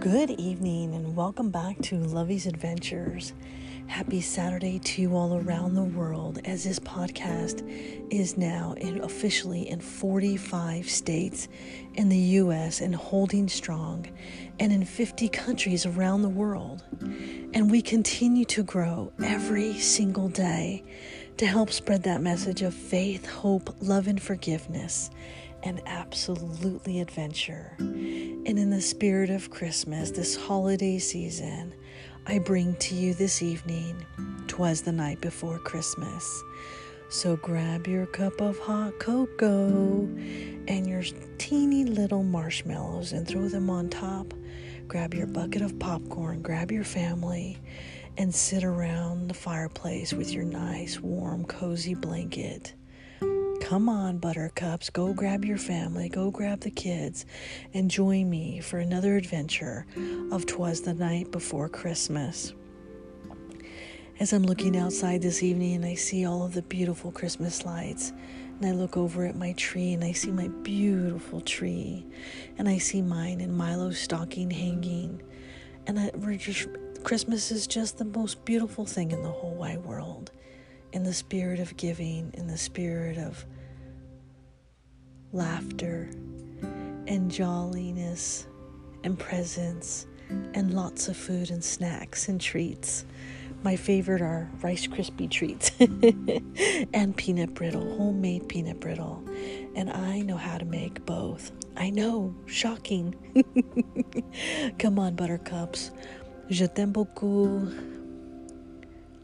Good evening and welcome back to Lovey's Adventures. Happy Saturday to you all around the world, as this podcast is now officially in 45 states in the U.S. and holding strong, and in 50 countries around the world. And we continue to grow every single day to help spread that message of faith, hope, love, and forgiveness, and absolutely adventure. And in the spirit of Christmas, this holiday season, I bring to you this evening, "'Twas the Night Before Christmas." So grab your cup of hot cocoa and your teeny little marshmallows and throw them on top. Grab your bucket of popcorn, grab your family, and sit around the fireplace with your nice, warm, cozy blanket. Come on, buttercups, go grab your family, go grab the kids, and join me for another adventure of 'Twas the Night Before Christmas. As I'm looking outside this evening and I see all of the beautiful Christmas lights, and I look over at my tree and I see my beautiful tree, and I see mine and Milo's stocking hanging, and Christmas is just the most beautiful thing in the whole wide world. In the spirit of giving, in the spirit of laughter and jolliness and presents and lots of food and snacks and treats. My favorite are Rice Krispie treats and peanut brittle, homemade peanut brittle. And I know how to make both. I know, shocking. Come on, buttercups. Je t'aime beaucoup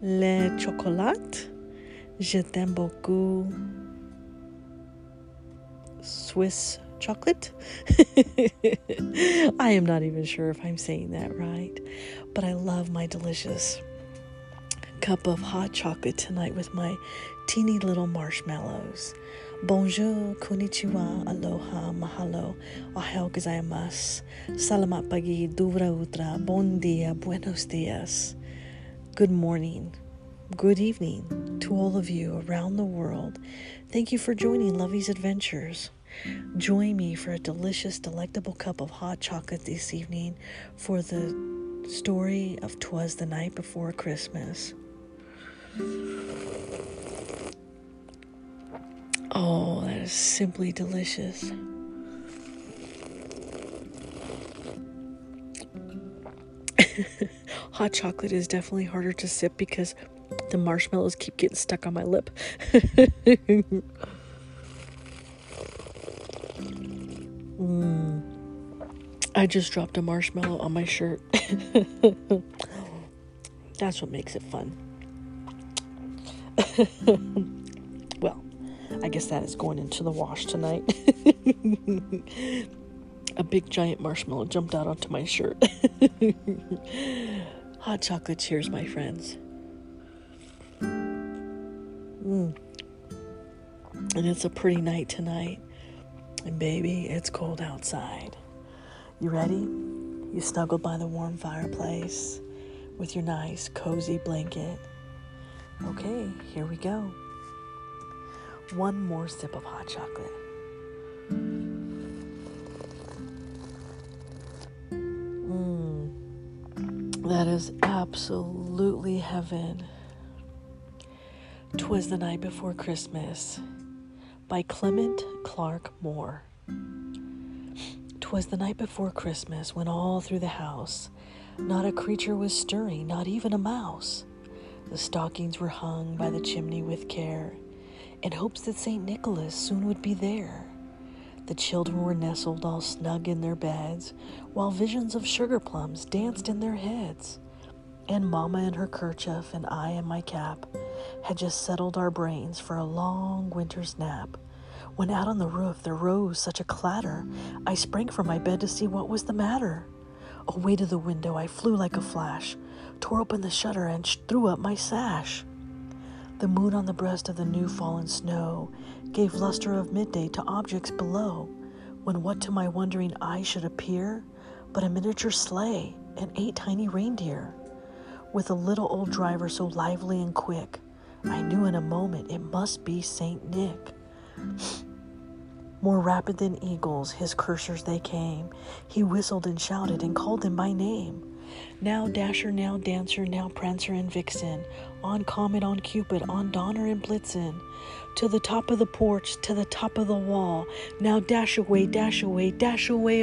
le chocolat. Je t'aime beaucoup Swiss chocolate. I am not even sure if I'm saying that right, but I love my delicious cup of hot chocolate tonight with my teeny little marshmallows. Bonjour, konnichiwa, aloha, mahalo, ohayou gozaimasu, salamat pagi, dobra utra, bon dia, buenos dias. Good morning, good evening to all of you around the world. Thank you for joining Lovey's Adventures. Join me for a delicious, delectable cup of hot chocolate this evening for the story of 'Twas the Night Before Christmas. Oh, that is simply delicious. Hot chocolate is definitely harder to sip because the marshmallows keep getting stuck on my lip. I just dropped a marshmallow on my shirt. That's what makes it fun. Well, I guess that is going into the wash tonight. A big giant marshmallow jumped out onto my shirt. Hot chocolate cheers, my friends. And it's a pretty night tonight. And baby, it's cold outside. You ready? You snuggled by the warm fireplace with your nice cozy blanket. Okay, here we go. One more sip of hot chocolate. That is absolutely heaven. 'Twas the Night Before Christmas by Clement Clarke Moore. 'Twas the night before Christmas, when all through the house not a creature was stirring, not even a mouse. The stockings were hung by the chimney with care, in hopes that St. Nicholas soon would be there. The children were nestled all snug in their beds, while visions of sugar plums danced in their heads. And Mama in her kerchief and I in my cap had just settled our brains for a long winter's nap, when out on the roof there rose such a clatter. I sprang from my bed to see what was the matter. Away to the window I flew like a flash, tore open the shutter and threw up my sash. The moon on the breast of the new-fallen snow gave luster of midday to objects below, when what to my wondering eye should appear but a miniature sleigh and 8 tiny reindeer. With a little old driver so lively and quick, I knew in a moment it must be Saint Nick. More rapid than eagles, his coursers they came. He whistled and shouted and called them by name. Now Dasher, now Dancer, now Prancer and Vixen, on Comet, on Cupid, on Donner and Blitzen. To the top of the porch, to the top of the wall, now dash away,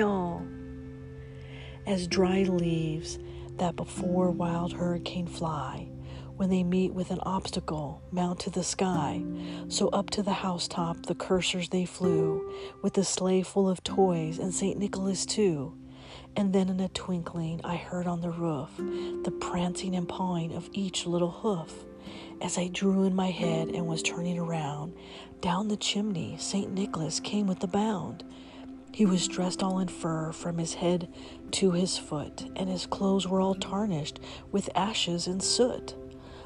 all. As dry leaves that before wild hurricane fly, when they meet with an obstacle, mount to the sky. So up to the housetop the coursers they flew, with the sleigh full of toys and St. Nicholas too. And then in a twinkling I heard on the roof the prancing and pawing of each little hoof. As I drew in my head and was turning around, down the chimney St. Nicholas came with a bound. He was dressed all in fur from his head to his foot, and his clothes were all tarnished with ashes and soot.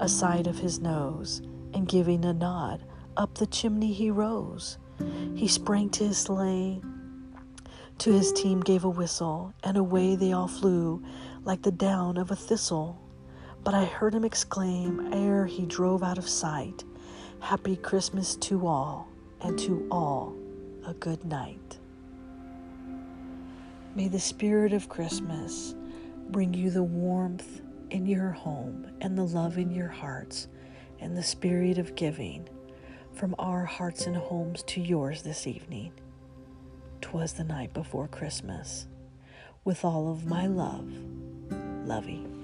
aside of his nose, and giving a nod, up the chimney he rose. He sprang to his sleigh, to his team gave a whistle, and away they all flew like the down of a thistle. But I heard him exclaim, ere he drove out of sight, Happy Christmas to all, and to all a good night. May the spirit of Christmas bring you the warmth in your home and the love in your hearts and the spirit of giving from our hearts and homes to yours this evening. 'Twas the night before Christmas. With all of my love, Lovey.